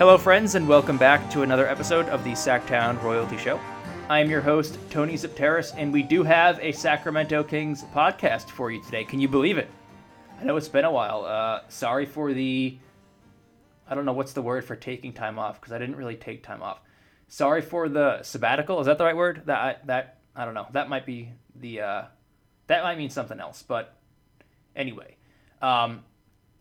Hello, friends, and welcome back to another episode of the Sactown Royalty Show. I am your host, Tony Xypteras, and we do have a Sacramento Kings podcast for you today. Can you believe it? I know it's been a while. Sorry for the... I don't know what's the word for taking time off, because I didn't really take time off. Sorry for the sabbatical. Is that the right word? I don't know. That might be the... that might mean something else, but anyway.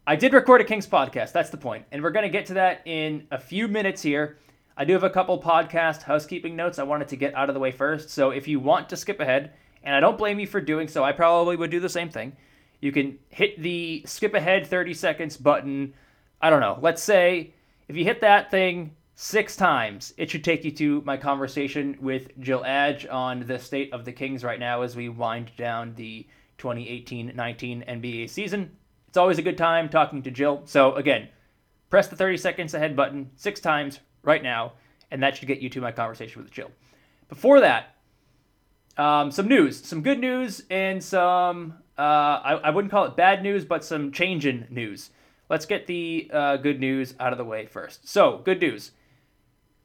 I did record a Kings podcast, that's the point, and we're going to get to that in a few minutes here. I do have a couple podcast housekeeping notes I wanted to get out of the way first, so if you want to skip ahead, and I don't blame you for doing so, I probably would do the same thing, you can hit the skip ahead 30 seconds button. I don't know, let's say if you hit that thing 6 times, it should take you to my conversation with Jill Adge on the state of the Kings right now as we wind down the 2018-19 NBA season. It's always a good time talking to Jill. So again, press the 30 seconds ahead button 6 times right now, and that should get you to my conversation with Jill. Before that, some news, some good news, and some, I wouldn't call it bad news, but some change in news. Let's get the good news out of the way first. So, good news.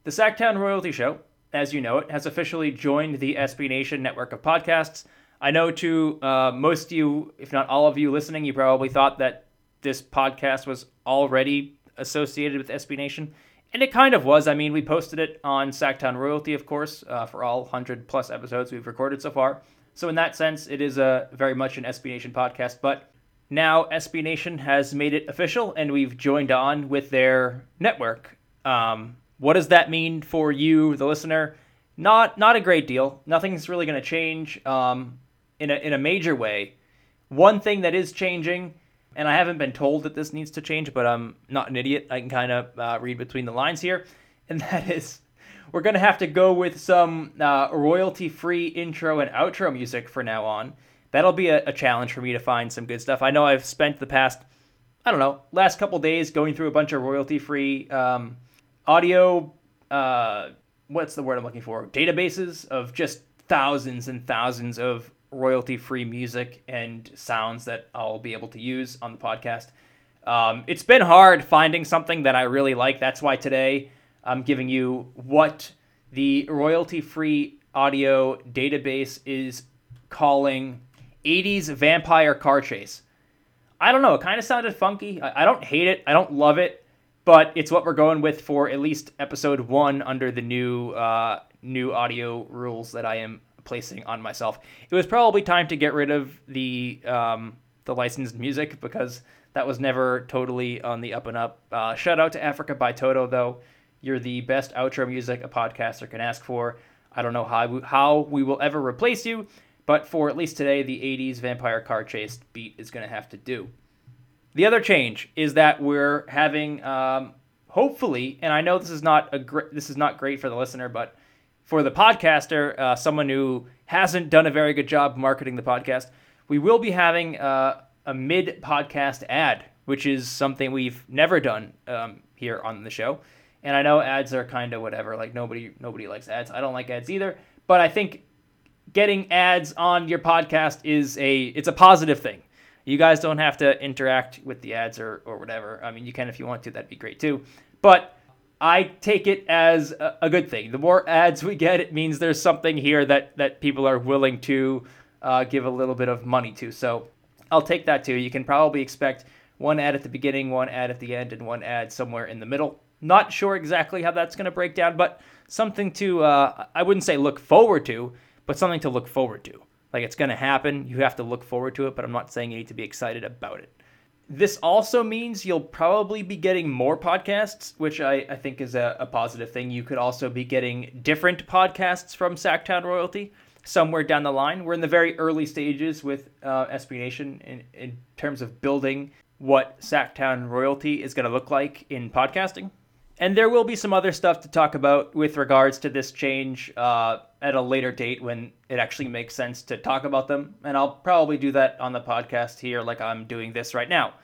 The Sactown Royalty Show, as you know it, has officially joined the SB Nation network of podcasts. I know to most of you, if not all of you listening, you probably thought that this podcast was already associated with SB Nation, and it kind of was. I mean, we posted it on Sactown Royalty, of course, for all 100-plus episodes we've recorded so far. So in that sense, it is very much an SB Nation podcast, but now SB Nation has made it official, and we've joined on with their network. What does that mean for you, the listener? Not a great deal. Nothing's really going to change. In a major way. One thing that is changing, and I haven't been told that this needs to change, but I'm not an idiot. I can kind of read between the lines here, and that is we're going to have to go with some royalty-free intro and outro music for now on. That'll be a challenge for me to find some good stuff. I know I've spent the past, last couple days going through a bunch of royalty-free audio, what's the word I'm looking for, databases of just thousands and thousands of royalty-free music and sounds that I'll be able to use on the podcast. It's been hard finding something that I really like. That's why today I'm giving you what the royalty-free audio database is calling 80s Vampire Car Chase. I don't know. It kind of sounded funky. I don't hate it. I don't love it. But it's what we're going with for at least episode 1 under the new audio rules that I am placing on myself. It was probably time to get rid of the licensed music because that was never totally on the up and up. Shout out to Africa by Toto, though. You're the best outro music a podcaster can ask for. I don't know how we will ever replace you, but for at least today, the 80s Vampire Car Chase beat is going to have to do. The other change is that we're having, hopefully, and I know this is not great for the listener, but for the podcaster, someone who hasn't done a very good job marketing the podcast, we will be having a mid-podcast ad, which is something we've never done here on the show. And I know ads are kind of whatever. Like, nobody likes ads. I don't like ads either. But I think getting ads on your podcast is it's a positive thing. You guys don't have to interact with the ads or whatever. I mean, you can if you want to. That'd be great, too. But I take it as a good thing. The more ads we get, it means there's something here that people are willing to give a little bit of money to. So I'll take that too. You can probably expect one ad at the beginning, one ad at the end, and one ad somewhere in the middle. Not sure exactly how that's going to break down, but something to, I wouldn't say look forward to, but something to look forward to. Like, it's going to happen. You have to look forward to it, but I'm not saying you need to be excited about it. This also means you'll probably be getting more podcasts, which I think is a positive thing. You could also be getting different podcasts from Sactown Royalty somewhere down the line. We're in the very early stages with SB Nation in terms of building what Sactown Royalty is going to look like in podcasting. And there will be some other stuff to talk about with regards to this change at a later date when it actually makes sense to talk about them. And I'll probably do that on the podcast here like I'm doing this right now.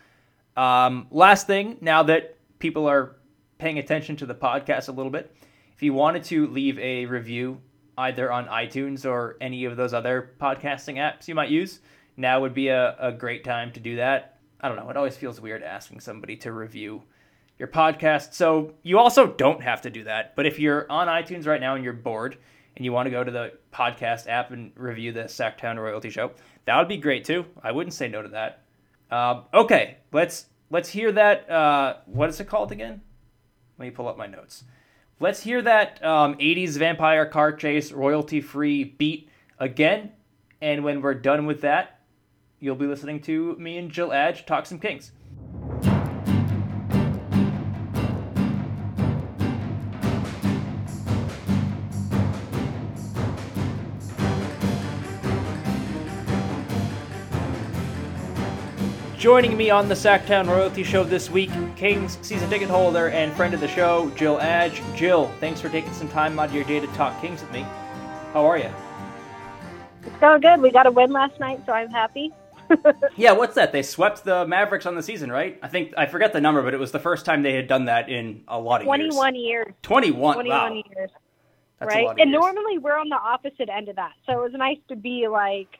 Last thing, now that people are paying attention to the podcast a little bit, if you wanted to leave a review either on iTunes or any of those other podcasting apps you might use, now would be a great time to do that. I don't know. It always feels weird asking somebody to review your podcast. So you also don't have to do that. But if you're on iTunes right now and you're bored and you want to go to the podcast app and review the Sactown Royalty Show, that would be great too. I wouldn't say no to that. Okay, let's hear that. What is it called again? Let me pull up my notes. Let's hear that 80s vampire car chase royalty-free beat again. And when we're done with that, you'll be listening to me and Jill Adge talk some Kings. Joining me on the Sactown Royalty Show this week, Kings season ticket holder and friend of the show, Jill Adge. Jill, thanks for taking some time out of your day to talk Kings with me. How are you? It's going good. We got a win last night, so I'm happy. Yeah, what's that? They swept the Mavericks on the season, right? I forget the number, but it was the first time they had done that in a lot of 21 years. 21 wow. years. That's right? And years. Normally we're on the opposite end of that, so it was nice to be like...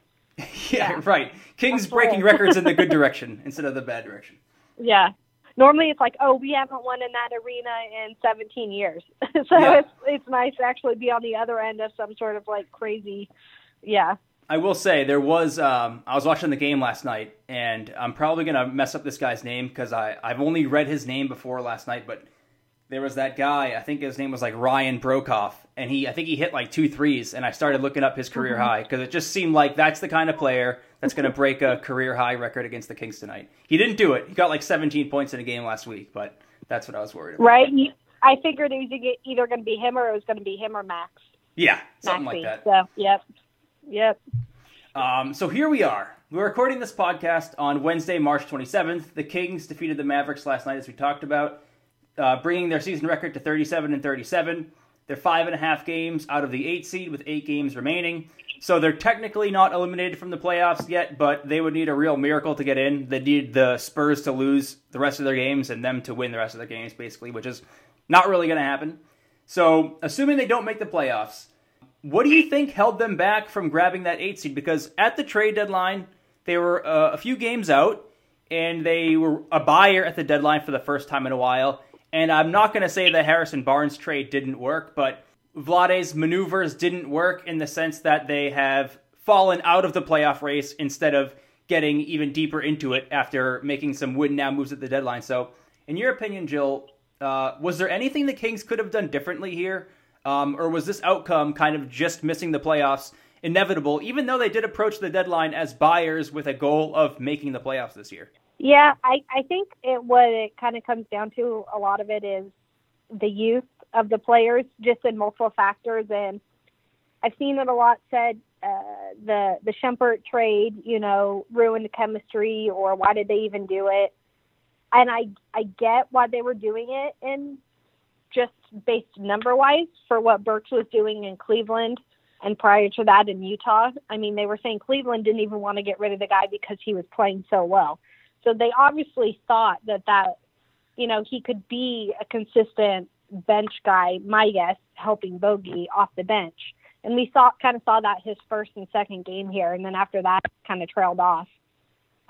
Yeah, right. Kings breaking records in the good direction instead of the bad direction. Yeah. Normally it's like, oh, we haven't won in that arena in 17 years. It's nice to actually be on the other end of some sort of like crazy, yeah. I will say there was, I was watching the game last night, and I'm probably going to mess up this guy's name because I've only read his name before last night, but there was that guy, I think his name was like Ryan Broekhoff, and he hit like 2 threes, and I started looking up his career high because it just seemed like that's the kind of player that's going to break a career high record against the Kings tonight. He didn't do it. He got like 17 points in a game last week, but that's what I was worried about. Right? I figured it was either going to be him or it was going to be him or Max. Yeah, something Maxie, like that. So, yep. So here we are. We're recording this podcast on Wednesday, March 27th. The Kings defeated the Mavericks last night, as we talked about. Bringing their season record to 37-37. They're 5.5 games out of the 8 seed with 8 games remaining. So they're technically not eliminated from the playoffs yet, but they would need a real miracle to get in. They need the Spurs to lose the rest of their games and them to win the rest of their games, basically, which is not really going to happen. So assuming they don't make the playoffs, what do you think held them back from grabbing that 8 seed? Because at the trade deadline, they were a few games out, and they were a buyer at the deadline for the first time in a while. And I'm not going to say the Harrison Barnes trade didn't work, but Vlade's maneuvers didn't work in the sense that they have fallen out of the playoff race instead of getting even deeper into it after making some win-now moves at the deadline. So, in your opinion, Jill, was there anything the Kings could have done differently here? Or was this outcome kind of just missing the playoffs inevitable, even though they did approach the deadline as buyers with a goal of making the playoffs this year? Yeah, I think what it kind of comes down to, a lot of it is the youth of the players, just in multiple factors. And I've seen it a lot said, the Shumpert trade, ruined the chemistry, or why did they even do it? And I get why they were doing it, and just based number-wise for what Burks was doing in Cleveland and prior to that in Utah. I mean, they were saying Cleveland didn't even want to get rid of the guy because he was playing so well. So they obviously thought that, he could be a consistent bench guy, my guess, helping Bogey off the bench. And we saw that his first and second game here. And then after that, kind of trailed off,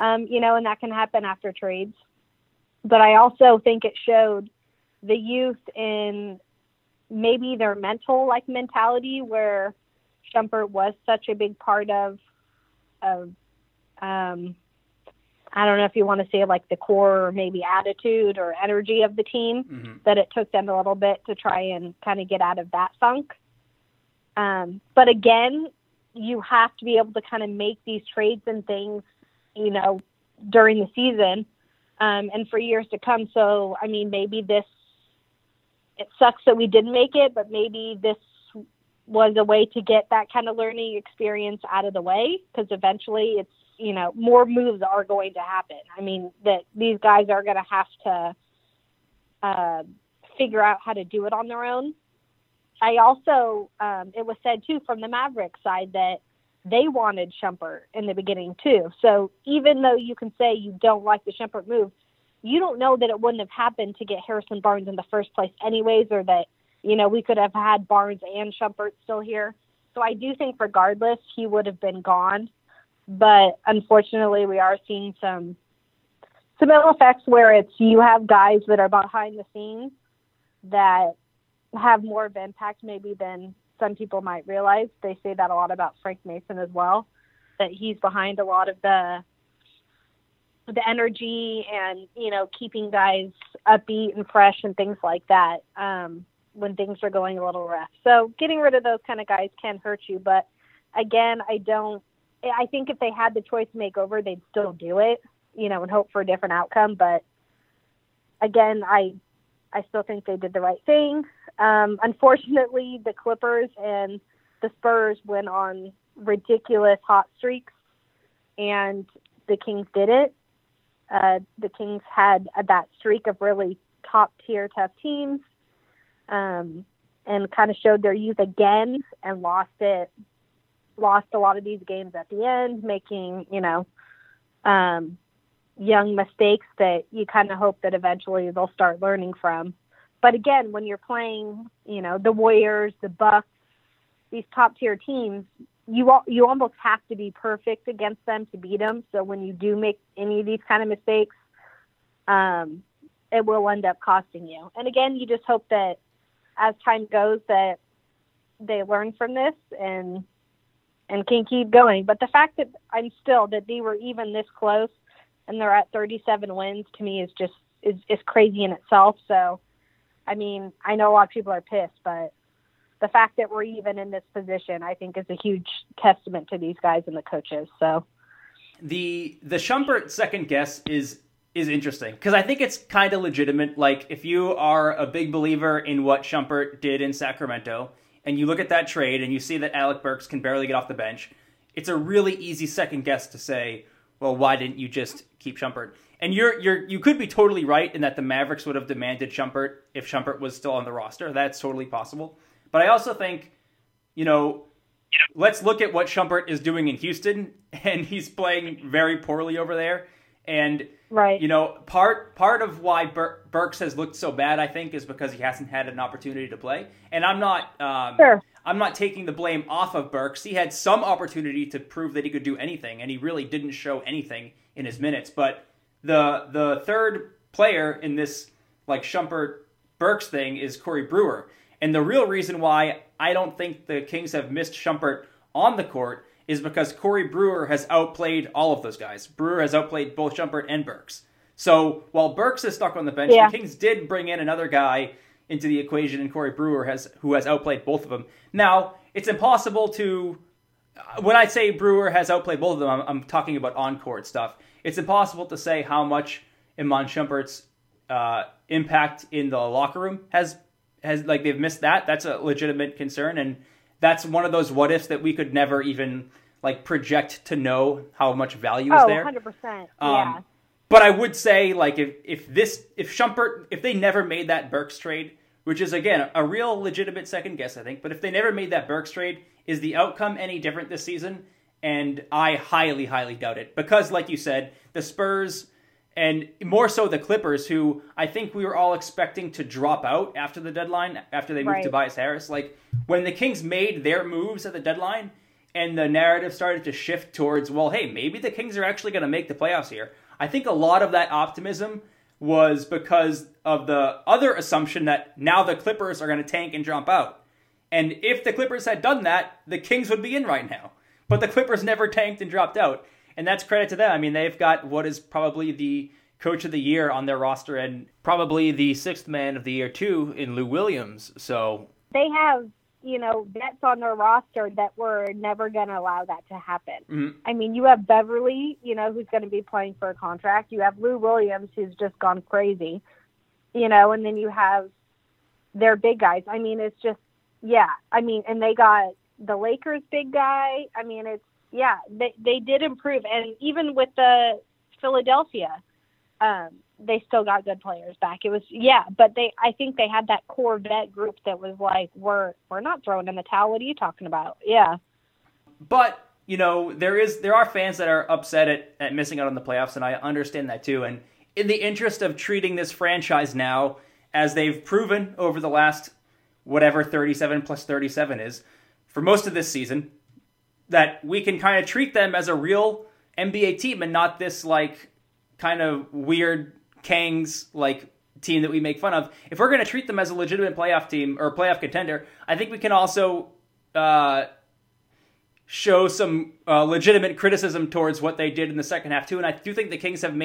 and that can happen after trades. But I also think it showed the youth in maybe their mentality, where Shumpert was such a big part of I don't know if you want to say like the core or maybe attitude or energy of the team, that it took them a little bit to try and kind of get out of that funk. But again, you have to be able to kind of make these trades and things, during the season and for years to come. So, I mean, maybe it sucks that we didn't make it, but maybe this was a way to get that kind of learning experience out of the way, because eventually it's, more moves are going to happen. I mean, that these guys are going to have to figure out how to do it on their own. I also, it was said too from the Mavericks side that they wanted Shumpert in the beginning too. So even though you can say you don't like the Shumpert move, you don't know that it wouldn't have happened to get Harrison Barnes in the first place anyways, or that, we could have had Barnes and Shumpert still here. So I do think regardless, he would have been gone. But unfortunately, we are seeing some subliminal effects where it's you have guys that are behind the scenes that have more of impact maybe than some people might realize. They say that a lot about Frank Mason as well, that he's behind a lot of the energy and, you know, keeping guys upbeat and fresh and things like that when things are going a little rough. So getting rid of those kind of guys can hurt you. But again, I think if they had the choice to make over, they'd still do it, you know, and hope for a different outcome. But again, I still think they did the right thing. Unfortunately, the Clippers and the Spurs went on ridiculous hot streaks, and the Kings didn't. The Kings had that streak of really top-tier tough teams and kind of showed their youth again and lost a lot of these games at the end, making, you know, young mistakes that you kind of hope that eventually they'll start learning from. But again, when you're playing, you know, the Warriors, the Bucks, these top-tier teams, you almost have to be perfect against them to beat them. So when you do make any of these kind of mistakes, it will end up costing you. And again, you just hope that as time goes that they learn from this and can keep going. But the fact that that they were even this close and they're at 37 wins to me is crazy in itself. So, I mean, I know a lot of people are pissed, but the fact that we're even in this position, I think, is a huge testament to these guys and the coaches. So the Shumpert second guess is interesting because I think it's kind of legitimate. Like, if you are a big believer in what Shumpert did in Sacramento and you look at that trade and you see that Alec Burks can barely get off the bench, it's a really easy second guess to say, well, why didn't you just keep Shumpert? And you could be totally right in that the Mavericks would have demanded Shumpert if Shumpert was still on the roster. That's totally possible. But I also think, you know, let's look at what Shumpert is doing in Houston, and he's playing very poorly over there. And, right, you know, part of why Burks has looked so bad, I think, is because he hasn't had an opportunity to play. And I'm not taking the blame off of Burks. He had some opportunity to prove that he could do anything, and he really didn't show anything in his minutes. But the third player in this, like, Shumpert-Burks thing is Corey Brewer. And the real reason why I don't think the Kings have missed Shumpert on the court is because Corey Brewer has outplayed all of those guys. Brewer has outplayed both Shumpert and Burks. So while Burks is stuck on the bench, The Kings did bring in another guy into the equation, and Corey Brewer who has outplayed both of them. Now, it's impossible to... When I say Brewer has outplayed both of them, I'm talking about on-court stuff. It's impossible to say how much Iman Shumpert's impact in the locker room has like, they've missed that. That's a legitimate concern, and that's one of those what ifs that we could never even, like, project to know how much value is there. 100%. Yeah. But I would say, like, if Shumpert, if they never made that Burks trade, which is again a real legitimate second guess, I think. But if they never made that Burks trade, is the outcome any different this season? And I highly, highly doubt it because, like you said, the Spurs. And more so the Clippers, who I think we were all expecting to drop out after the deadline, after they moved right. Tobias Harris. Like, when the Kings made their moves at the deadline and the narrative started to shift towards, well, hey, maybe the Kings are actually going to make the playoffs here. I think a lot of that optimism was because of the other assumption that now the Clippers are going to tank and drop out. And if the Clippers had done that, the Kings would be in right now. But the Clippers never tanked and dropped out. And that's credit to them. I mean, they've got what is probably the coach of the year on their roster and probably the sixth man of the year, too, in Lou Williams. So they have, you know, vets on their roster that were never going to allow that to happen. Mm-hmm. I mean, you have Beverly, you know, who's going to be playing for a contract. You have Lou Williams, who's just gone crazy, you know, and then you have their big guys. I mean, it's just, yeah. I mean, and they got the Lakers big guy. I mean, it's, yeah, they did improve. And even with the Philadelphia, they still got good players back. It was, yeah, but I think they had that core vet group that was like, we're not throwing in the towel. What are you talking about? Yeah. But, you know, there are fans that are upset at missing out on the playoffs, and I understand that too. And in the interest of treating this franchise now, as they've proven over the last, whatever 37 plus 37 is, for most of this season, that we can kind of treat them as a real NBA team and not this, like, kind of weird Kings like team that we make fun of, if we're going to treat them as a legitimate playoff team or playoff contender, I think we can also show some legitimate criticism towards what they did in the second half too. And I do think the Kings have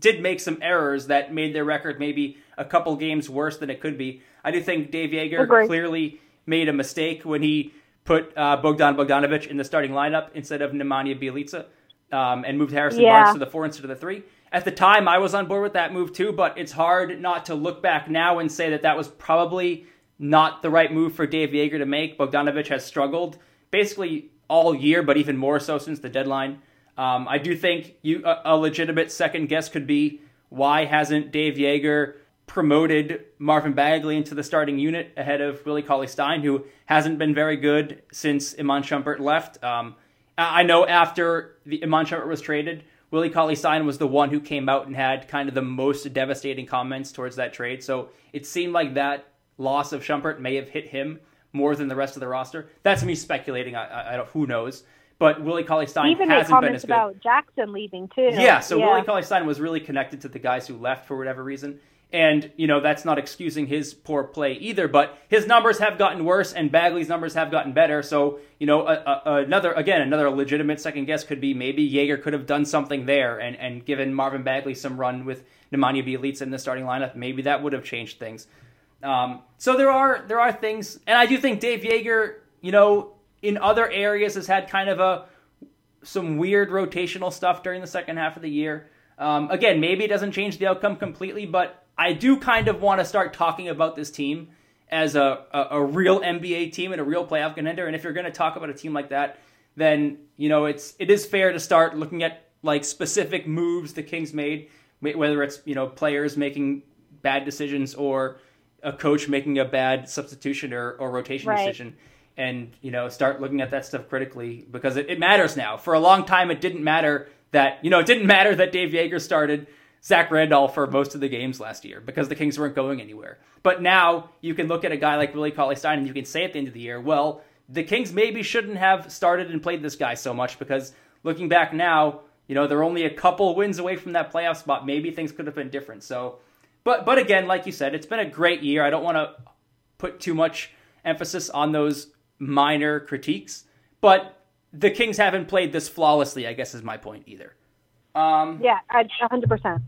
did make some errors that made their record maybe a couple games worse than it could be. I do think Dave Joerger clearly made a mistake when he put Bogdan Bogdanovic in the starting lineup instead of Nemanja Bjelica, and moved Harrison Barnes to the 4 instead of the 3. At the time, I was on board with that move too, but it's hard not to look back now and say that that was probably not the right move for Dave Joerger to make. Bogdanovic has struggled basically all year, but even more so since the deadline. I do think a legitimate second guess could be, why hasn't Dave Joerger promoted Marvin Bagley into the starting unit ahead of Willie Cauley-Stein, who hasn't been very good since Iman Shumpert left? I know after Iman Shumpert was traded, Willie Cauley-Stein was the one who came out and had kind of the most devastating comments towards that trade. So it seemed like that loss of Shumpert may have hit him more than the rest of the roster. That's me speculating. I don't, who knows? But Willie Cauley-Stein hasn't been as good. Even comments about Jackson leaving too. Yeah, so Willie Cauley-Stein was really connected to the guys who left for whatever reason. And, you know, that's not excusing his poor play either, but his numbers have gotten worse and Bagley's numbers have gotten better. So, you know, another legitimate second guess could be maybe Joerger could have done something there and given Marvin Bagley some run with Nemanja Bjelica in the starting lineup. Maybe that would have changed things. So there are things, and I do think Dave Joerger, you know, in other areas has had kind of some weird rotational stuff during the second half of the year. Again, maybe it doesn't change the outcome completely, but I do kind of want to start talking about this team as a real NBA team and a real playoff contender. And if you're going to talk about a team like that, then, you know, it is fair to start looking at like specific moves the Kings made, whether it's, you know, players making bad decisions or a coach making a bad substitution or rotation decision, and, you know, start looking at that stuff critically because it matters now. For a long time, it didn't matter that, you know, it didn't matter that Dave Joerger started Zach Randolph for most of the games last year because the Kings weren't going anywhere. But now you can look at a guy like Willie Cauley-Stein and you can say at the end of the year, well, the Kings maybe shouldn't have started and played this guy so much because looking back now, you know, they're only a couple wins away from that playoff spot. Maybe things could have been different. So, but again, like you said, it's been a great year. I don't want to put too much emphasis on those minor critiques, but the Kings haven't played this flawlessly, I guess is my point either. 100%.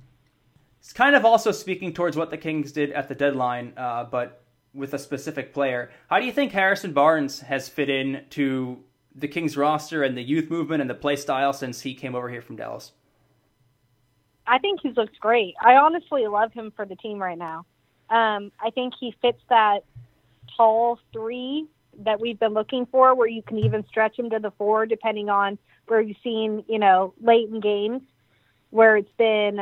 It's kind of also speaking towards what the Kings did at the deadline, but with a specific player. How do you think Harrison Barnes has fit in to the Kings roster and the youth movement and the play style since he came over here from Dallas? I think he's looked great. I honestly love him for the team right now. I think he fits that tall three that we've been looking for, where you can even stretch him to the 4 depending on where you've seen, you know, late in games where it's been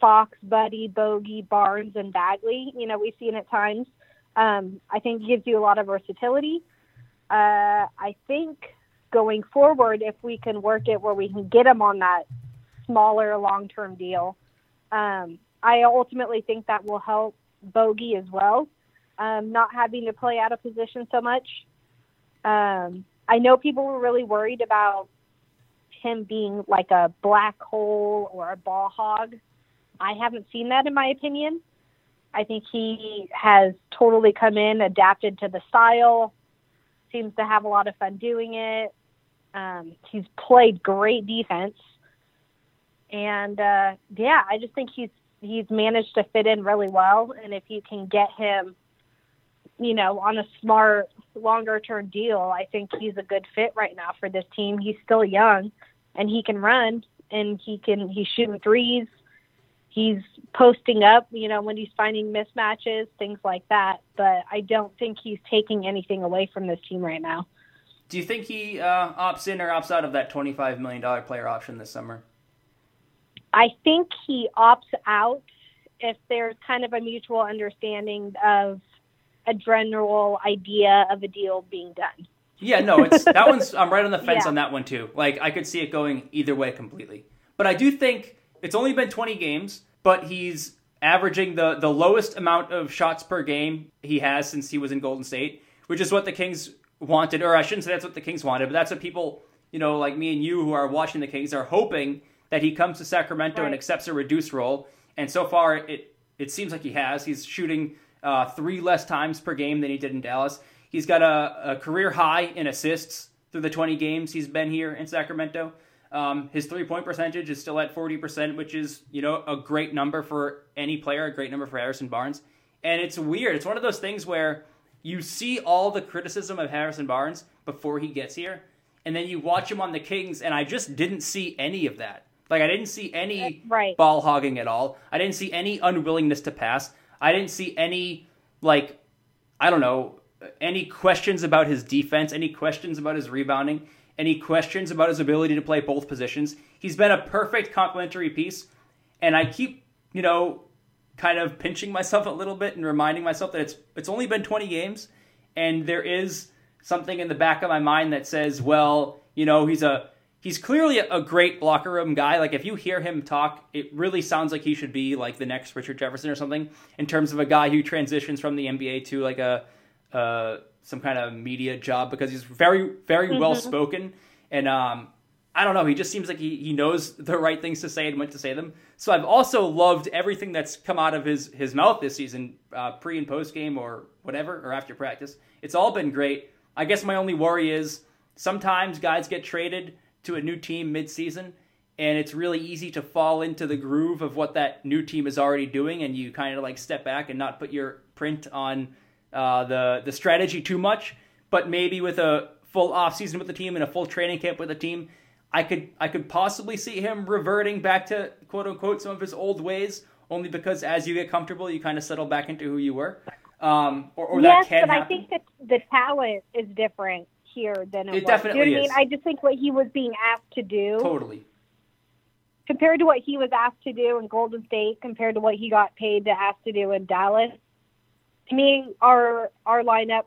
Fox, Buddy, Bogey, Barnes, and Bagley. You know, we've seen at times. I think it gives you a lot of versatility. I think going forward, if we can work it where we can get him on that smaller long-term deal, I ultimately think that will help Bogey as well, not having to play out of position so much. I know people were really worried about him being like a black hole or a ball hog. I haven't seen that in my opinion. I think he has totally come in, adapted to the style, seems to have a lot of fun doing it. He's played great defense. And, I just think he's managed to fit in really well. And if you can get him, you know, on a smart, longer-term deal, I think he's a good fit right now for this team. He's still young, and he can run, and he's shooting threes. He's posting up, you know, when he's finding mismatches, things like that. But I don't think he's taking anything away from this team right now. Do you think he opts in or opts out of that $25 million player option this summer? I think he opts out if there's kind of a mutual understanding of a general idea of a deal being done. Yeah, no, I'm right on the fence on that one too. Like, I could see it going either way completely. But I do think it's only been 20 games, but he's averaging the lowest amount of shots per game he has since he was in Golden State, which is what the Kings wanted, or I shouldn't say that's what the Kings wanted, but that's what people, you know, like me and you who are watching the Kings are hoping that he comes to Sacramento and accepts a reduced role. And so far, it seems like he has. He's shooting 3 less times per game than he did in Dallas. He's got a career high in assists through the 20 games he's been here in Sacramento. His three-point percentage is still at 40%, which is, you know, a great number for any player, a great number for Harrison Barnes. And it's weird. It's one of those things where you see all the criticism of Harrison Barnes before he gets here, and then you watch him on the Kings, and I just didn't see any of that. Like, I didn't see any ball hogging at all. I didn't see any unwillingness to pass. I didn't see any, like, I don't know, any questions about his defense, any questions about his rebounding, any questions about his ability to play both positions. He's been a perfect complementary piece, and I keep, you know, kind of pinching myself a little bit and reminding myself that it's only been 20 games, and there is something in the back of my mind that says, well, you know, he's clearly a great locker room guy. Like, if you hear him talk, it really sounds like he should be, like, the next Richard Jefferson or something, in terms of a guy who transitions from the NBA to, like, some kind of media job, because he's very, very well spoken. And I don't know, he just seems like he knows the right things to say and when to say them. So I've also loved everything that's come out of his mouth this season, pre and post game or whatever, or after practice. It's all been great. I guess my only worry is sometimes guys get traded to a new team mid-season, and it's really easy to fall into the groove of what that new team is already doing, and you kind of like step back and not put your print on the strategy too much. But maybe with a full offseason with the team and a full training camp with the team, I could possibly see him reverting back to, quote unquote, some of his old ways, only because as you get comfortable, you kind of settle back into who you were. Yes, but I think that the talent is different here than it was. Definitely, you know what I mean? I just think what he was being asked to do, totally, compared to what he was asked to do in Golden State, compared to what he got paid to ask to do in Dallas, to me, our lineup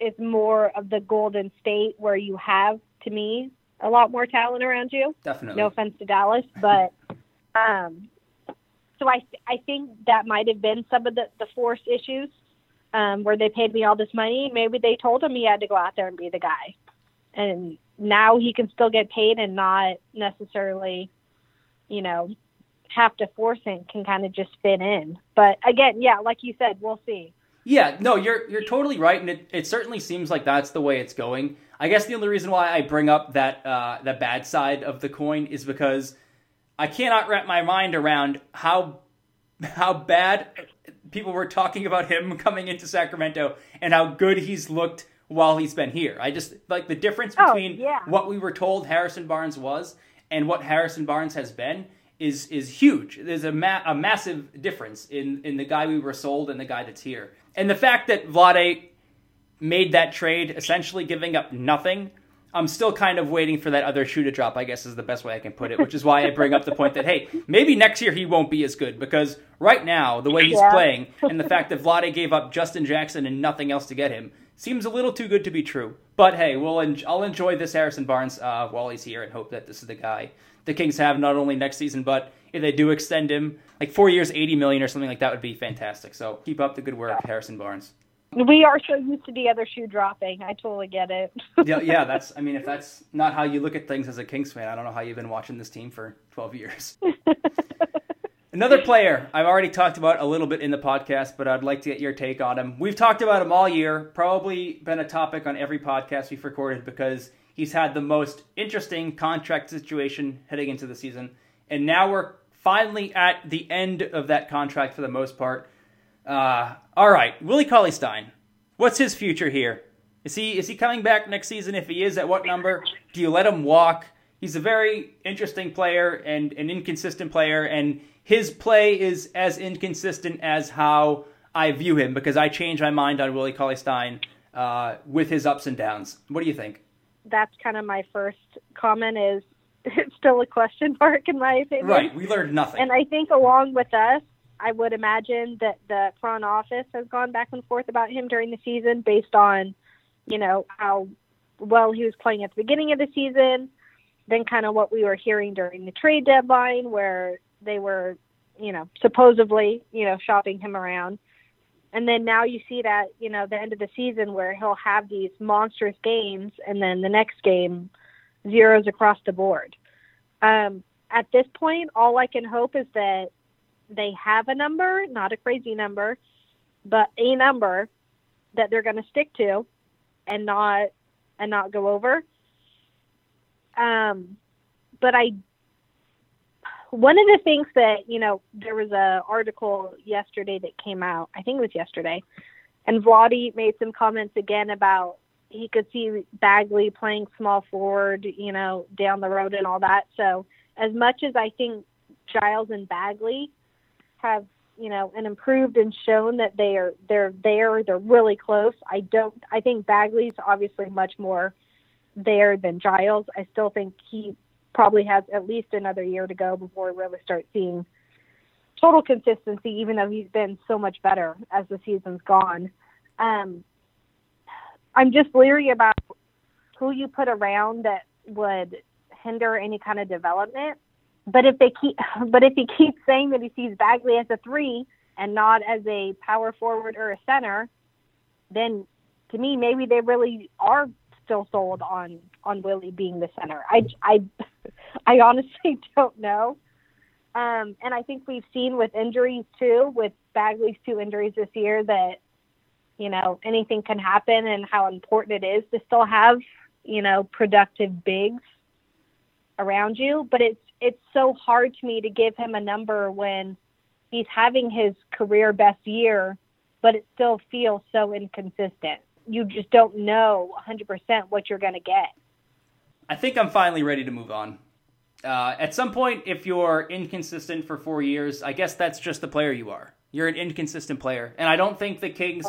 is more of the Golden State, where you have, to me, a lot more talent around you. Definitely. No offense to Dallas, but so I think that might have been some of the force issues, where they paid me all this money. Maybe they told him he had to go out there and be the guy, and now he can still get paid and not necessarily, you know, have to force it, can kind of just fit in. But again, yeah, like you said, we'll see. Yeah, no, you're totally right, and it certainly seems like that's the way it's going. I guess the only reason why I bring up that the bad side of the coin is because I cannot wrap my mind around how bad people were talking about him coming into Sacramento and how good he's looked while he's been here. I just, like, the difference between what we were told Harrison Barnes was and what Harrison Barnes has been is huge. There's a massive difference in the guy we were sold and the guy that's here. And the fact that Vlade made that trade, essentially giving up nothing, I'm still kind of waiting for that other shoe to drop, I guess is the best way I can put it, which is why I bring up the point that, hey, maybe next year he won't be as good, because right now, the way he's playing and the fact that Vlade gave up Justin Jackson and nothing else to get him seems a little too good to be true. But hey, I'll enjoy this Harrison Barnes while he's here and hope that this is the guy the Kings have not only next season, but if they do extend him, like 4 years, $80 million or something like that would be fantastic. So keep up the good work, Harrison Barnes. We are so used to the other shoe dropping. I totally get it. yeah, that's, I mean, if that's not how you look at things as a Kings fan, I don't know how you've been watching this team for 12 years. Another player I've already talked about a little bit in the podcast, but I'd like to get your take on him. We've talked about him all year, probably been a topic on every podcast we've recorded because he's had the most interesting contract situation heading into the season. And now we're finally at the end of that contract for the most part. All right, Willie Cauley-Stein. What's his future here? Is he coming back next season? If he is, at what number? Do you let him walk? He's a very interesting player and an inconsistent player, and his play is as inconsistent as how I view him, because I change my mind on Willie Cauley-Stein with his ups and downs. What do you think? That's kind of my first comment is it's still a question mark in my opinion. Right, we learned nothing. And I think along with us, I would imagine that the front office has gone back and forth about him during the season based on, you know, how well he was playing at the beginning of the season, then kind of what we were hearing during the trade deadline where they were, you know, supposedly, you know, shopping him around. And then now you see that, you know, the end of the season where he'll have these monstrous games and then the next game zeros across the board. at this point, all I can hope is that they have a number, not a crazy number, but a number that they're going to stick to and not go over. One of the things that, there was an article yesterday that came out, I think it was yesterday, and Vlade made some comments again about he could see Bagley playing small forward, down the road and all that. So as much as I think Giles and Bagley have, and improved and shown that they're really close, I think Bagley's obviously much more there than Giles. I still think he probably has at least another year to go before we really start seeing total consistency, even though he's been so much better as the season's gone. I'm just leery about who you put around that would hinder any kind of development. But if he keeps saying that he sees Bagley as a 3 and not as a power forward or a center, then to me, maybe they really are still sold on Willie being the center. I honestly don't know. And I think we've seen with injuries too, with Bagley's 2 injuries this year, that, anything can happen, and how important it is to still have, productive bigs around you. But it's so hard to me to give him a number when he's having his career best year, but it still feels so inconsistent. You just don't know 100% what you're going to get. I think I'm finally ready to move on. At some point, if you're inconsistent for 4 years, I guess that's just the player you are. You're an inconsistent player. And I don't think the Kings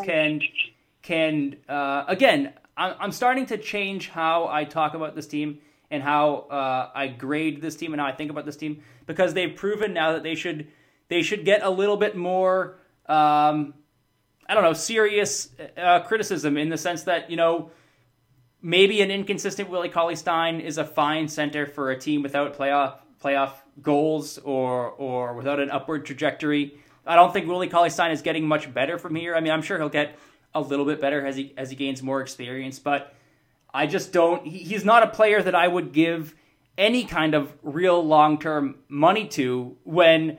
can again, I'm starting to change how I talk about this team and how I grade this team and how I think about this team, because they've proven now that they should get a little bit more, serious criticism, in the sense that, maybe an inconsistent Willie Cauley-Stein is a fine center for a team without playoff goals or without an upward trajectory. I don't think Willie Cauley-Stein is getting much better from here. I mean, I'm sure he'll get a little bit better as he gains more experience, but I just don't. He's not a player that I would give any kind of real long-term money to, when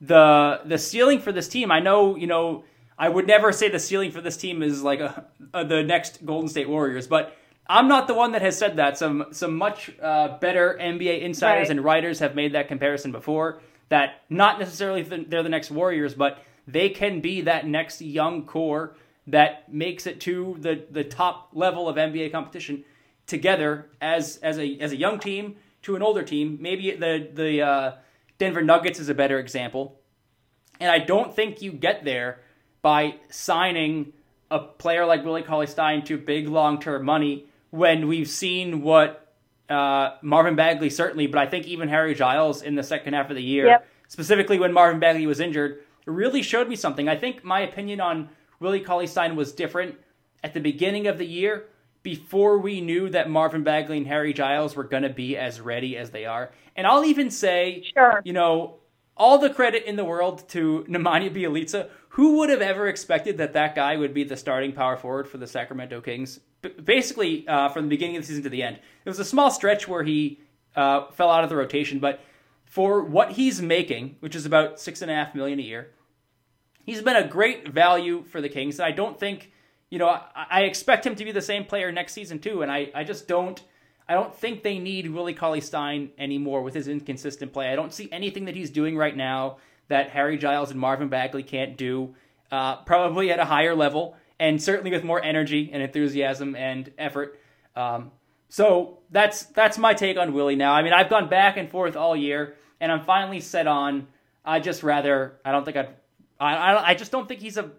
the ceiling for this team, I know, I would never say the ceiling for this team is like the next Golden State Warriors, but I'm not the one that has said that. Some much better NBA insiders and writers have made that comparison before, that not necessarily they're the next Warriors, but they can be that next young core that makes it to the top level of NBA competition together as a young team to an older team. Maybe the Denver Nuggets is a better example. And I don't think you get there by signing a player like Willie Cauley-Stein to big long-term money, when we've seen what Marvin Bagley certainly, but I think even Harry Giles in the second half of the year, specifically when Marvin Bagley was injured, really showed me something. I think my opinion on Willie Cauley-Stein was different at the beginning of the year, before we knew that Marvin Bagley and Harry Giles were going to be as ready as they are. And I'll even say, all the credit in the world to Nemanja Bjelica. Who would have ever expected that guy would be the starting power forward for the Sacramento Kings? Basically, from the beginning of the season to the end. It was a small stretch where he fell out of the rotation, but for what he's making, which is about $6.5 million a year, he's been a great value for the Kings. I don't think, I expect him to be the same player next season too, and I just don't. I don't think they need Willie Cauley-Stein anymore with his inconsistent play. I don't see anything that he's doing right now that Harry Giles and Marvin Bagley can't do, probably at a higher level, and certainly with more energy and enthusiasm and effort. So that's my take on Willie now. I mean, I've gone back and forth all year, and I'm finally set on. I just don't think he's a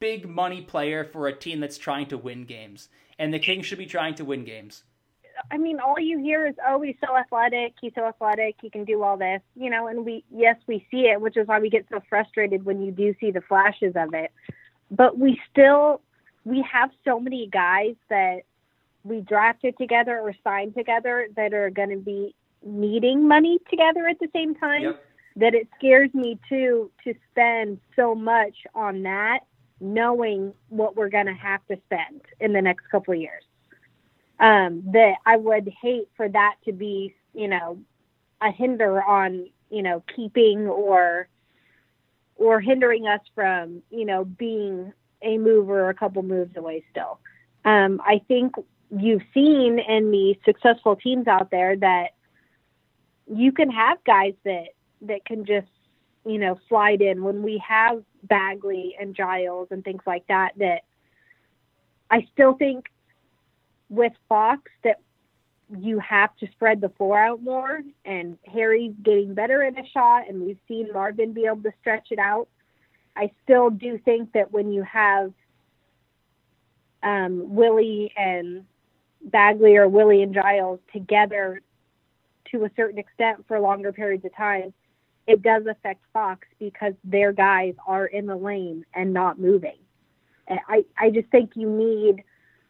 big money player for a team that's trying to win games, and the Kings should be trying to win games. I mean, all you hear is, oh, he's so athletic, he can do all this, and we see it, which is why we get so frustrated when you do see the flashes of it. But we have so many guys that we drafted together or signed together that are going to be needing money together at the same time, that it scares me too, to spend so much on that, knowing what we're going to have to spend in the next couple of years. That I would hate for that to be, a hinder on, you know, keeping or hindering us from, you know, being a move or a couple moves away still. I think you've seen in the successful teams out there that you can have guys that can just, you know, slide in. When we have Bagley and Giles and things like that I still think with Fox that you have to spread the floor out more, and Harry's getting better at a shot, and we've seen Marvin be able to stretch it out. I still do think that when you have Willie and Bagley or Willie and Giles together to a certain extent for longer periods of time, it does affect Fox because their guys are in the lane and not moving. And I just think you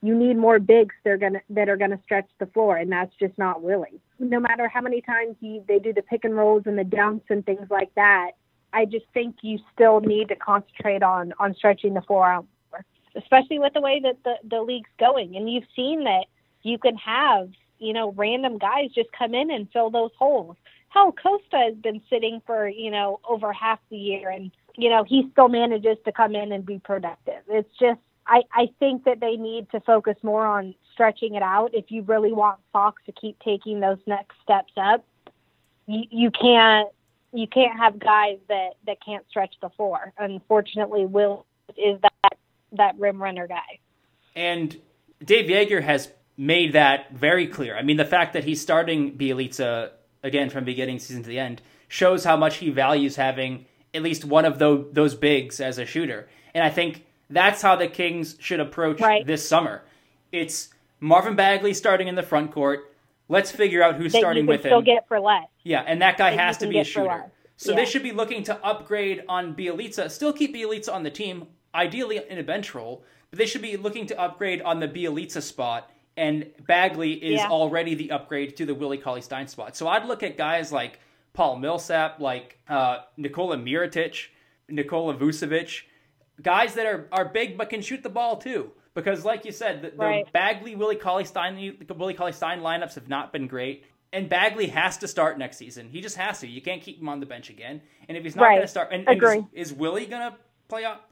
need more bigs that are gonna stretch the floor, and that's just not Willie. No matter how many times they do the pick and rolls and the dunks and things like that, I just think you still need to concentrate on stretching the floor out more, especially with the way that the league's going. And you've seen that you can have, you know, random guys just come in and fill those holes. Hell, Costa has been sitting for, you know, over half the year, and, you know, he still manages to come in and be productive. It's just, I think that they need to focus more on stretching it out. If you really want Fox to keep taking those next steps up, you can't have guys that can't stretch the floor. Unfortunately, Will is that rim runner guy. And Dave Joerger has made that very clear. I mean, the fact that he's starting Bjelica again from beginning season to the end shows how much he values having at least one of those bigs as a shooter. And I think that's how the Kings should approach this summer. It's Marvin Bagley starting in the front court. Let's figure out who's starting with him. That you can still get for less. Yeah, and that guy has to be a shooter. So they should be looking to upgrade on Bjelica. Still keep Bjelica on the team, ideally in a bench role, but they should be looking to upgrade on the Bjelica spot, and Bagley is already the upgrade to the Willie Cauley-Stein spot. So I'd look at guys like Paul Millsap, like Nikola Mirotic, Nikola Vucevic, guys that are big but can shoot the ball too. Because like you said, the Bagley, Willie Cauley-Stein lineups have not been great. And Bagley has to start next season. He just has to. You can't keep him on the bench again. And if he's not going to start, and is Willie going to play off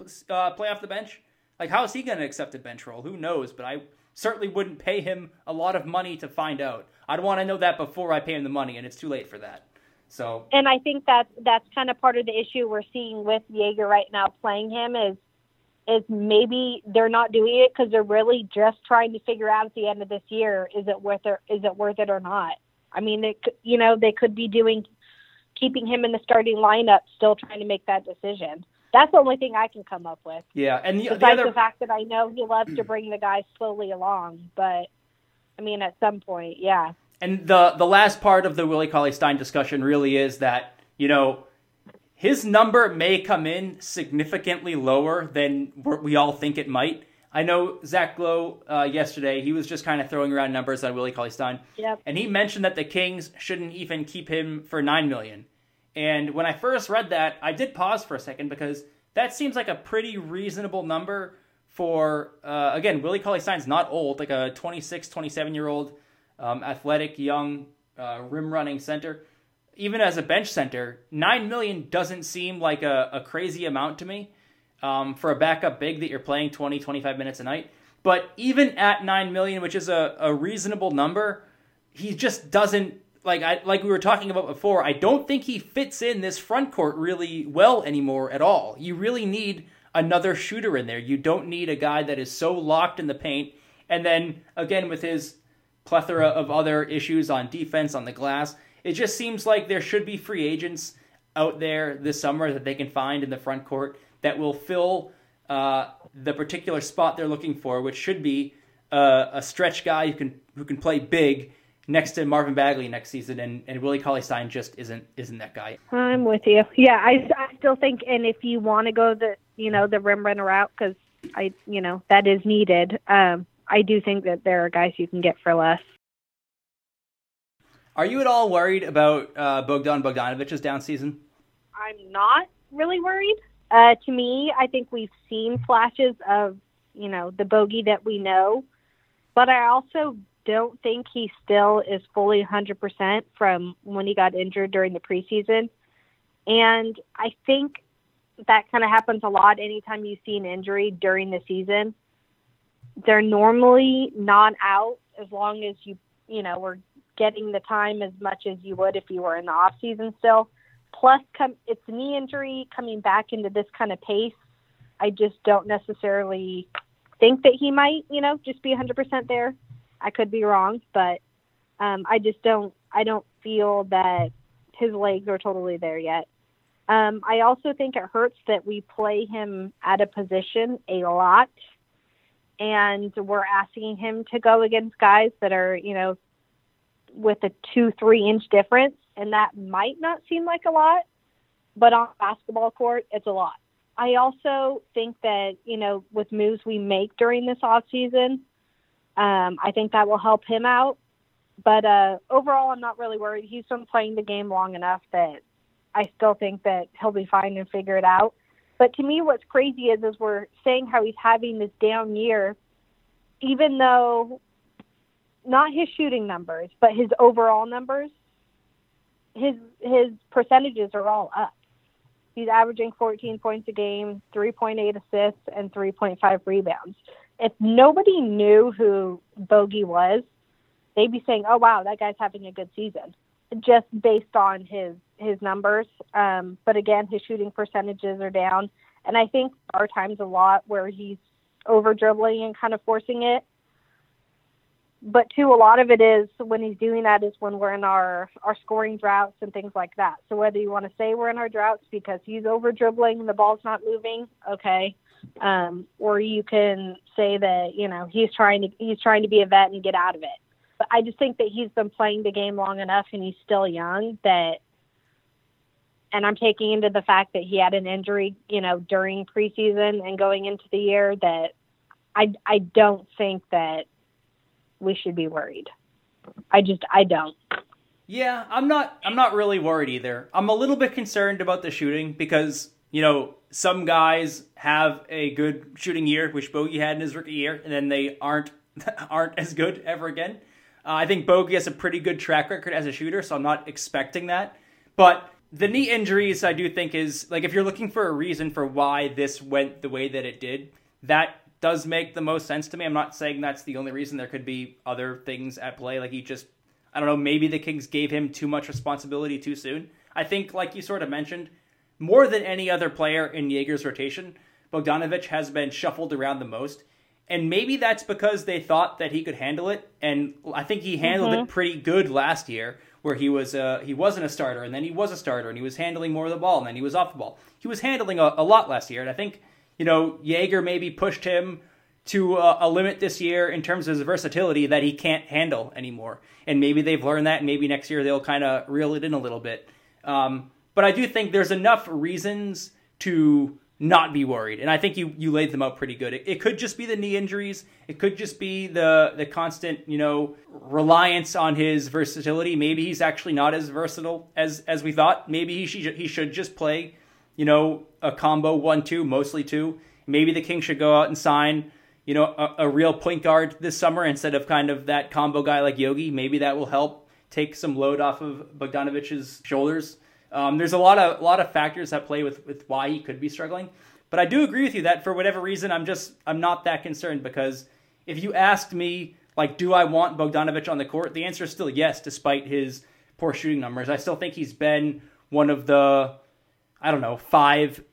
the bench? Like, how is he going to accept a bench role? Who knows? But I certainly wouldn't pay him a lot of money to find out. I'd want to know that before I pay him the money, and it's too late for that. So, and I think that's kind of part of the issue we're seeing with Joerger right now playing him is maybe they're not doing it because they're really just trying to figure out at the end of this year, is it worth it or not? I mean, they could be keeping him in the starting lineup, still trying to make that decision. That's the only thing I can come up with. Yeah, and besides the fact that I know he loves to bring the guy slowly along, but I mean, at some point, yeah. And the last part of the Willie Cauley-Stein discussion really is that, you know, his number may come in significantly lower than we all think it might. I know Zach Lowe yesterday, he was just kind of throwing around numbers on Willie Cauley-Stein. Yep. And he mentioned that the Kings shouldn't even keep him for $9 million. And when I first read that, I did pause for a second because that seems like a pretty reasonable number for, again, Willie Cauley-Stein's not old, like a 26, 27-year-old athletic, young, rim-running center. Even as a bench center, $9 million doesn't seem like a crazy amount to me. For a backup big that you're playing 20, 25 minutes a night. But even at $9 million, which is a reasonable number, he just doesn't, like we were talking about before, I don't think he fits in this front court really well anymore at all. You really need another shooter in there. You don't need a guy that is so locked in the paint. And then, again, with his plethora of other issues on defense, on the glass, it just seems like there should be free agents out there this summer that they can find in the front court that will fill the particular spot they're looking for, which should be a stretch guy who can play big next to Marvin Bagley next season, and Willie Cauley-Stein just isn't that guy. I'm with you. Yeah, I still think, and if you want to go the rim runner route, because that is needed. I do think that there are guys you can get for less. Are you at all worried about Bogdan Bogdanovic's down season? I'm not really worried. To me, I think we've seen flashes of, you know, the bogey that we know, but I also don't think he still is fully 100% from when he got injured during the preseason. And I think that kind of happens a lot anytime you see an injury during the season. They're normally not out as long as you were getting the time as much as you would if you were in the off season still. Plus, it's a knee injury coming back into this kind of pace. I just don't necessarily think that he might, just be 100% there. I could be wrong, but I don't feel that his legs are totally there yet. I also think it hurts that we play him at a position a lot, and we're asking him to go against guys that are, with a 2-3 inch difference, and that might not seem like a lot, but on a basketball court, it's a lot. I also think that, with moves we make during this offseason, I think that will help him out. But overall, I'm not really worried. He's been playing the game long enough that I still think that he'll be fine and figure it out. But to me, what's crazy is we're saying how he's having this down year, even though not his shooting numbers, but his overall numbers, his percentages are all up. He's averaging 14 points a game, 3.8 assists, and 3.5 rebounds. If nobody knew who Bogey was, they'd be saying, oh, wow, that guy's having a good season, just based on his numbers. But again, his shooting percentages are down. And I think there are times a lot where he's over-dribbling and kind of forcing it. But, too, a lot of it is when he's doing that is when we're in our scoring droughts and things like that. So whether you want to say we're in our droughts because he's over-dribbling and the ball's not moving, okay. Or you can say that, he's trying to be a vet and get out of it. But I just think that he's been playing the game long enough and he's still young that, and I'm taking into the fact that he had an injury, during preseason and going into the year, that I don't think that we should be worried. I don't. Yeah, I'm not really worried either. I'm a little bit concerned about the shooting because, some guys have a good shooting year, which Bogey had in his rookie year, and then they aren't as good ever again. I think Bogey has a pretty good track record as a shooter, so I'm not expecting that. But the knee injuries, I do think is, if you're looking for a reason for why this went the way that it did, that does make the most sense to me. I'm not saying that's the only reason. There could be other things at play. Maybe the Kings gave him too much responsibility too soon. I think, you sort of mentioned, more than any other player in Joerger's rotation, Bogdanovic has been shuffled around the most. And maybe that's because they thought that he could handle it. And I think he handled it pretty good last year, where he wasn't a starter, and then he was a starter, and he was handling more of the ball, and then he was off the ball. He was handling a lot last year. And I think, Joerger maybe pushed him to a limit this year in terms of his versatility that he can't handle anymore. And maybe they've learned that, and maybe next year they'll kind of reel it in a little bit. But I do think there's enough reasons to not be worried. And I think you laid them out pretty good. It could just be the knee injuries. It could just be the constant, reliance on his versatility. Maybe he's actually not as versatile as we thought. Maybe he should just play, a combo 1-2, mostly 2. Maybe the Kings should go out and sign, a real point guard this summer instead of kind of that combo guy like Yogi. Maybe that will help take some load off of Bogdanovic's shoulders. There's a lot of factors that play with why he could be struggling, but I do agree with you that for whatever reason, I'm not that concerned, because if you asked me, do I want Bogdanovic on the court? The answer is still yes, despite his poor shooting numbers. I still think he's been one of the, 5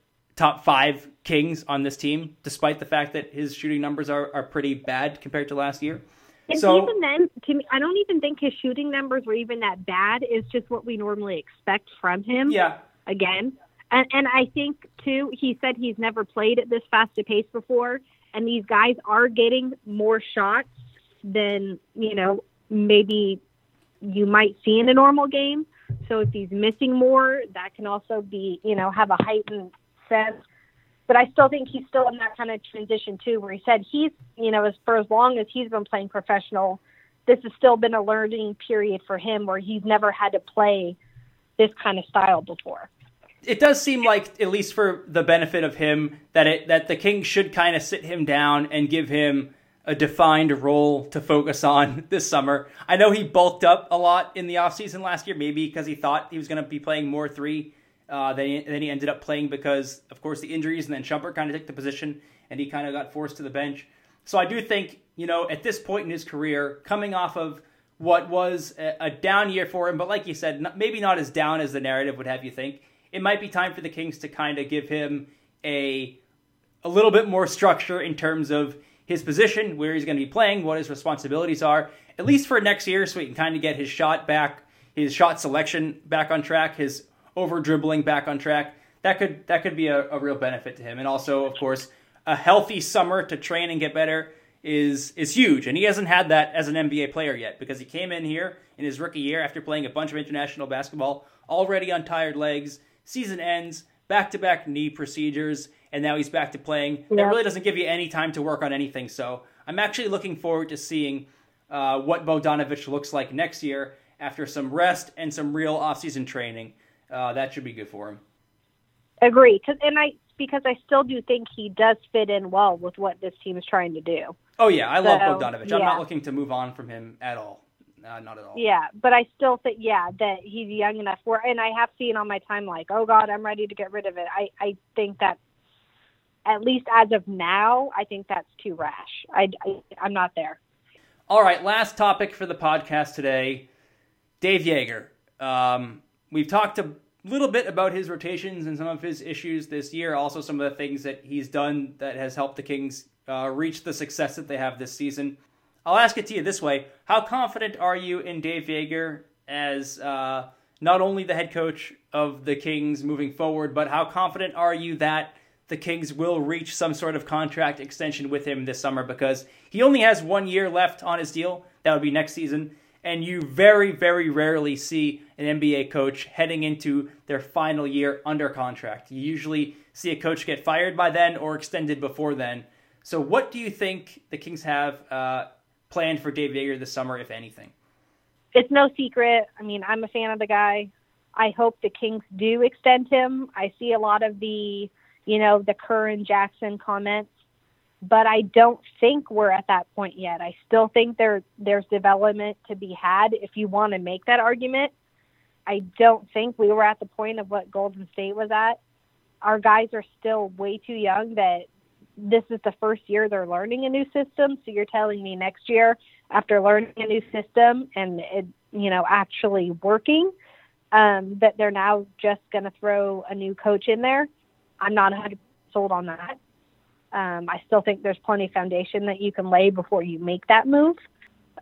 Kings on this team, despite the fact that his shooting numbers are pretty bad compared to last year. And so, even then, to me, I don't even think his shooting numbers were even that bad. It's just what we normally expect from him. Yeah. Again. And I think, too, he said he's never played at this fast a pace before, and these guys are getting more shots than, maybe you might see in a normal game. So if he's missing more, that can also be, have a heightened sense. But I still think he's still in that kind of transition, too, where he said he's, as for as long as he's been playing professional, this has still been a learning period for him where he's never had to play this kind of style before. It does seem like, at least for the benefit of him, that the Kings should kind of sit him down and give him a defined role to focus on this summer. I know he bulked up a lot in the offseason last year, maybe because he thought he was going to be playing more three than he ended up playing because, of course, the injuries, and then Shumpert kind of took the position, and he kind of got forced to the bench. So I do think, you know, at this point in his career, coming off of what was a down year for him, but like you said, maybe not as down as the narrative would have you think, it might be time for the Kings to kind of give him a little bit more structure in terms of his position, where he's going to be playing, what his responsibilities are, at least for next year, so he can kind of get his shot back, his shot selection back on track, his over-dribbling back on track. That could be a real benefit to him. And also, of course, a healthy summer to train and get better is huge. And he hasn't had that as an NBA player yet because he came in here in his rookie year after playing a bunch of international basketball, already on tired legs, season ends, back-to-back knee procedures, and now he's back to playing. Yeah. That really doesn't give you any time to work on anything. So I'm actually looking forward to seeing what Bogdanovic looks like next year after some rest and some real off-season training. That should be good for him. Agree. Because I still do think he does fit in well with what this team is trying to do. Oh, yeah. I love Bogdanovic. Yeah. I'm not looking to move on from him at all. Not at all. Yeah, but I still think, that he's young enough. And I have seen on my time, like, oh, God, I'm ready to get rid of it. I think that, at least as of now, I think that's too rash. I'm not there. All right, last topic for the podcast today, Dave Joerger. We've talked a little bit about his rotations and some of his issues this year, also some of the things that he's done that has helped the Kings reach the success that they have this season. I'll ask it to you this way. How confident are you in Dave Joerger as not only the head coach of the Kings moving forward, but how confident are you that the Kings will reach some sort of contract extension with him this summer? Because he only has 1 year left on his deal. That would be next season. And you very, very rarely see an NBA coach heading into their final year under contract. You usually see a coach get fired by then or extended before then. So what do you think the Kings have planned for Dave Joerger this summer, if anything? It's no secret. I mean, I'm a fan of the guy. I hope the Kings do extend him. I see a lot of the, you know, the Kerr and Jackson comments. But I don't think we're at that point yet. I still think there's development to be had if you want to make that argument. I don't think we were at the point of what Golden State was at. Our guys are still way too young that this is the first year they're learning a new system. So you're telling me next year after learning a new system and it, you know, actually working, that they're now just going to throw a new coach in there. I'm not 100% sold on that. I still think there's plenty of foundation that you can lay before you make that move.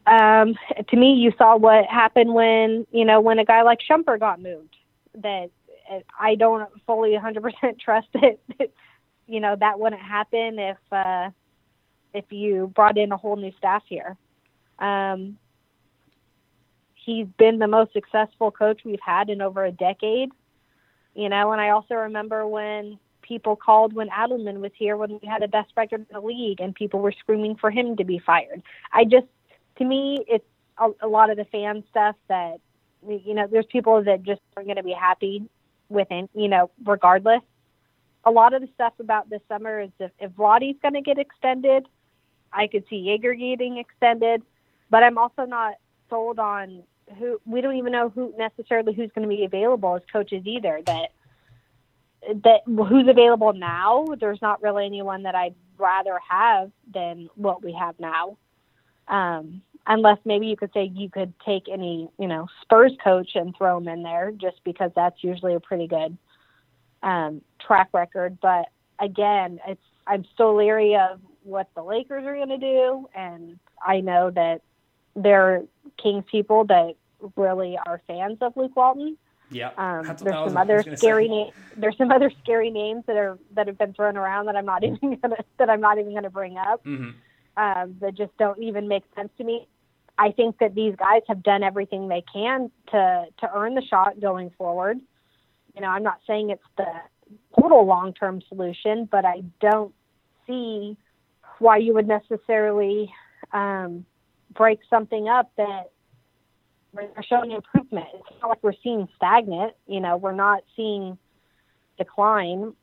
To me, you saw what happened when a guy like Shumpert got moved, that I don't fully 100% trust it. That wouldn't happen if you brought in a whole new staff here. He's been the most successful coach we've had in over a decade. And I also remember when people called when Adelman was here, when we had the best record in the league, and people were screaming for him to be fired. To me, it's a lot of the fan stuff that, there's people that just aren't going to be happy with it, regardless. A lot of the stuff about this summer is if Vlade's going to get extended, I could see Joerger getting extended, but I'm also not sold on who. We don't even know who's going to be available as coaches either, that who's available now. There's not really anyone that I'd rather have than what we have now. Unless maybe you could say you could take any, Spurs coach and throw him in there just because that's usually a pretty good track record. But again, I'm still leery of what the Lakers are going to do. And I know that there are Kings people that really are fans of Luke Walton. Yeah, there's some other scary names that have been thrown around that I'm not even gonna bring up. Mm-hmm. That just don't even make sense to me. I think that these guys have done everything they can to earn the shot going forward. I'm not saying it's the total long-term solution, but I don't see why you would necessarily break something up that. We're showing improvement. It's not like we're seeing stagnant. We're not seeing decline.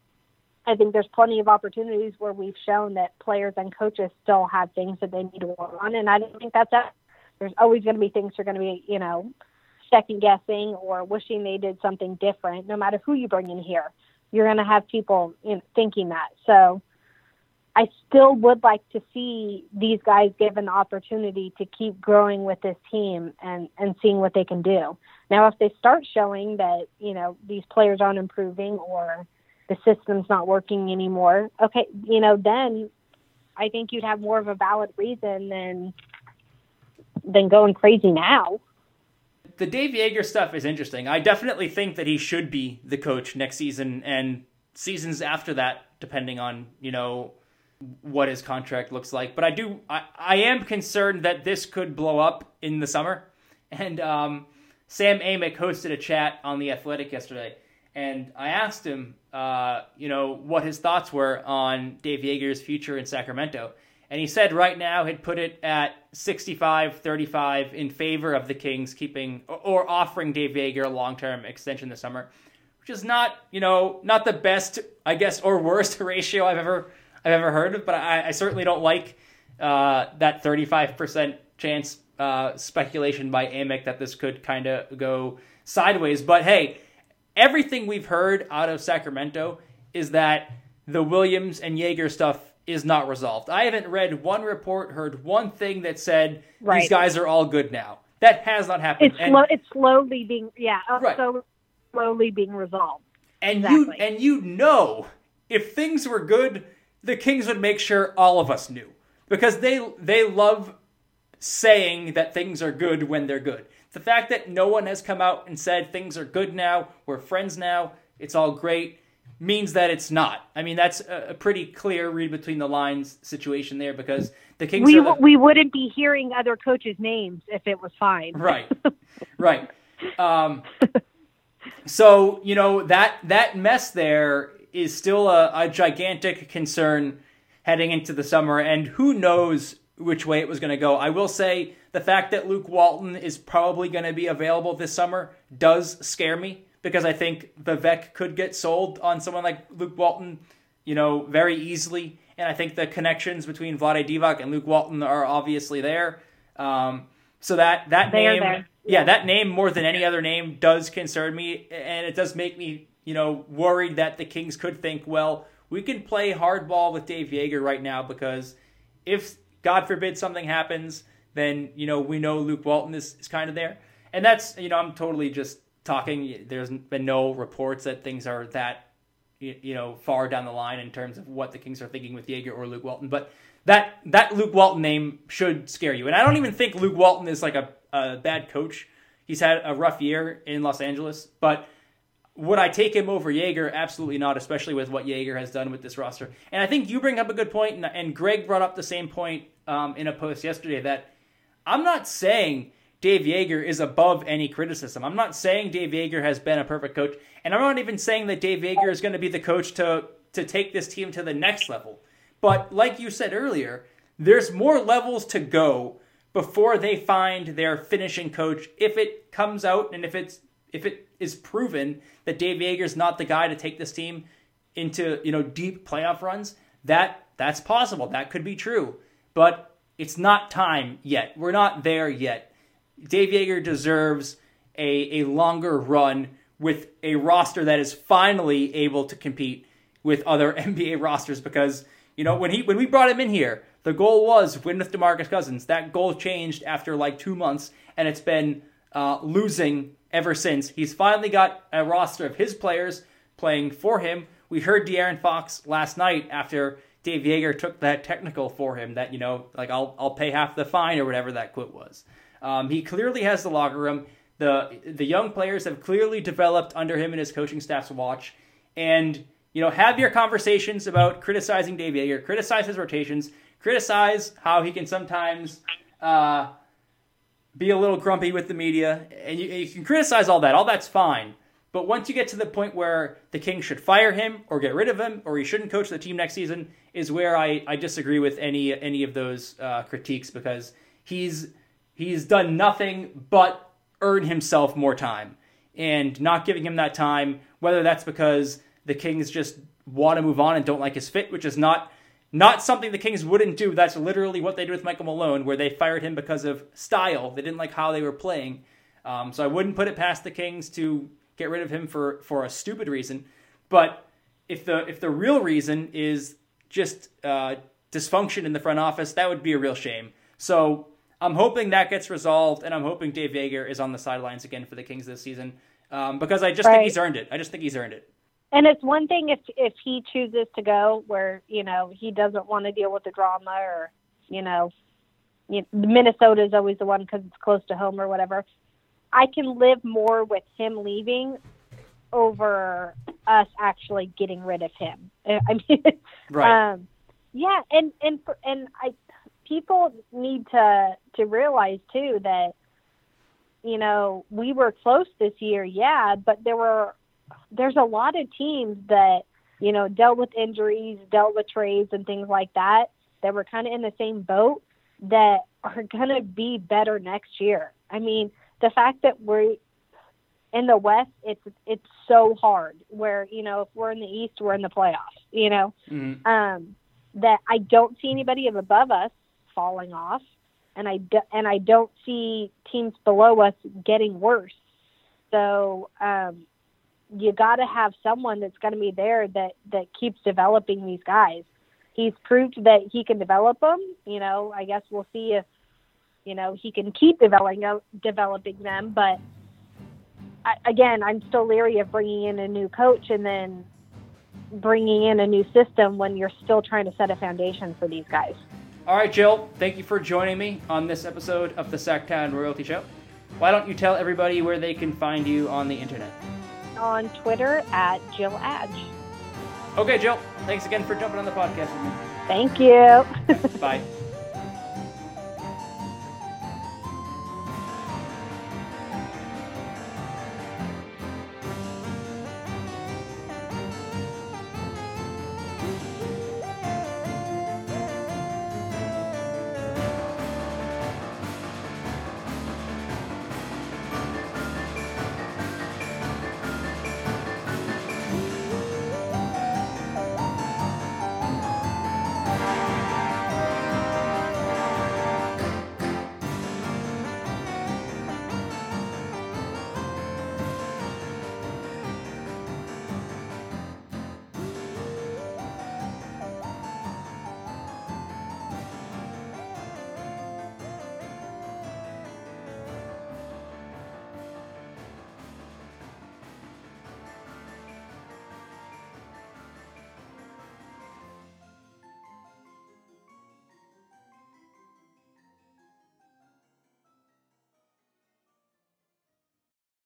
I think there's plenty of opportunities where we've shown that players and coaches still have things that they need to work on, and I don't think that's it. There's always going to be things you're going to be, you know, second-guessing or wishing they did something different. No matter who you bring in here, you're going to have people, you know, thinking that. So I still would like to see these guys given the opportunity to keep growing with this team and seeing what they can do. Now, if they start showing that, you know, these players aren't improving or the system's not working anymore, okay, you know, then I think you'd have more of a valid reason than going crazy now. The Dave Joerger stuff is interesting. I definitely think that he should be the coach next season and seasons after that, depending on, you know, what his contract looks like. But I am concerned that this could blow up in the summer. And Sam Amick hosted a chat on The Athletic yesterday, and I asked him, you know, what his thoughts were on Dave Joerger's future in Sacramento. And he said right now he'd put it at 65-35 in favor of the Kings keeping or offering Dave Joerger a long-term extension this summer, which is not, you know, not the best, I guess, or worst ratio I've ever heard of. But I certainly don't like that 35% chance speculation by Amick that this could kind of go sideways. But hey, everything we've heard out of Sacramento is that the Williams and Joerger stuff is not resolved. I haven't read one report, heard one thing that said these guys are all good now. That has not happened. It's slowly being slowly being resolved. And exactly. You know, if things were good, the Kings would make sure all of us knew, because they love saying that things are good when they're good. The fact that no one has come out and said things are good now, we're friends now, it's all great, means that it's not. I mean, that's a pretty clear read between the lines situation there, because the Kings we wouldn't be hearing other coaches' names if it was fine. Right. So, you know, that mess there is still a gigantic concern heading into the summer, and who knows which way it was going to go. I will say the fact that Luke Walton is probably going to be available this summer does scare me, because I think Vivek could get sold on someone like Luke Walton, you know, very easily. And I think the connections between Vlade Divac and Luke Walton are obviously there. So that name, that name more than any other name does concern me. And it does make me, you know, worried that the Kings could think, well, we can play hardball with Dave Joerger right now, because if, God forbid, something happens, then, you know, we know Luke Walton is kind of there. And that's, you know, I'm totally just talking. There's been no reports that things are that, you know, far down the line in terms of what the Kings are thinking with Joerger or Luke Walton, but that Luke Walton name should scare you. And I don't even think Luke Walton is like a bad coach. He's had a rough year in Los Angeles, but would I take him over Joerger? Absolutely not, especially with what Joerger has done with this roster. And I think you bring up a good point, and Greg brought up the same point in a post yesterday, that I'm not saying Dave Joerger is above any criticism. I'm not saying Dave Joerger has been a perfect coach, and I'm not even saying that Dave Joerger is going to be the coach to take this team to the next level. But like you said earlier, there's more levels to go before they find their finishing coach, if it comes out and if it is proven that Dave Joerger is not the guy to take this team into, you know, deep playoff runs. That's possible. That could be true, but it's not time yet. We're not there yet. Dave Joerger deserves a longer run with a roster that is finally able to compete with other NBA rosters, because, you know, when we brought him in here, the goal was win with DeMarcus Cousins. That goal changed after like 2 months, and it's been losing ever since. He's finally got a roster of his players playing for him. We heard De'Aaron Fox last night after Dave Joerger took that technical for him that, you know, like I'll pay half the fine or whatever that quote was. He clearly has the locker room. The young players have clearly developed under him and his coaching staff's watch. And, you know, have your conversations about criticizing Dave Joerger, criticize his rotations, criticize how he can sometimes be a little grumpy with the media. And you can criticize all that. All that's fine. But once you get to the point where the Kings should fire him or get rid of him or he shouldn't coach the team next season is where I disagree with any of those critiques, because He's done nothing but earn himself more time, and not giving him that time, whether that's because the Kings just want to move on and don't like his fit, which is not something the Kings wouldn't do. That's literally what they did with Michael Malone, where they fired him because of style. They didn't like how they were playing. So I wouldn't put it past the Kings to get rid of him for a stupid reason. But if the real reason is just dysfunction in the front office, that would be a real shame. So I'm hoping that gets resolved, and I'm hoping Dave Joerger is on the sidelines again for the Kings this season, because I just think he's earned it. I just think he's earned it. And it's one thing if he chooses to go where, you know, he doesn't want to deal with the drama or, you know Minnesota is always the one because it's close to home or whatever. I can live more with him leaving over us actually getting rid of him. I mean, right. Yeah. And people need to realize too that, you know, we were close this year. Yeah. But there's a lot of teams that, you know, dealt with injuries, dealt with trades and things like that were kind of in the same boat that are going to be better next year. I mean, the fact that we're in the West, it's so hard where, you know, if we're in the East, we're in the playoffs, you know, mm-hmm. That I don't see anybody above us falling off. And I don't see teams below us getting worse. So, you got to have someone that's going to be there that keeps developing these guys. He's proved that he can develop them. You know, I guess we'll see if, you know, he can keep developing them. But, again, I'm still leery of bringing in a new coach and then bringing in a new system when you're still trying to set a foundation for these guys. All right, Jill, thank you for joining me on this episode of the Sactown Royalty Show. Why don't you tell everybody where they can find you on the internet? On Twitter at Jill Adge. Okay, Jill, thanks again for jumping on the podcast with me. Thank you. Bye.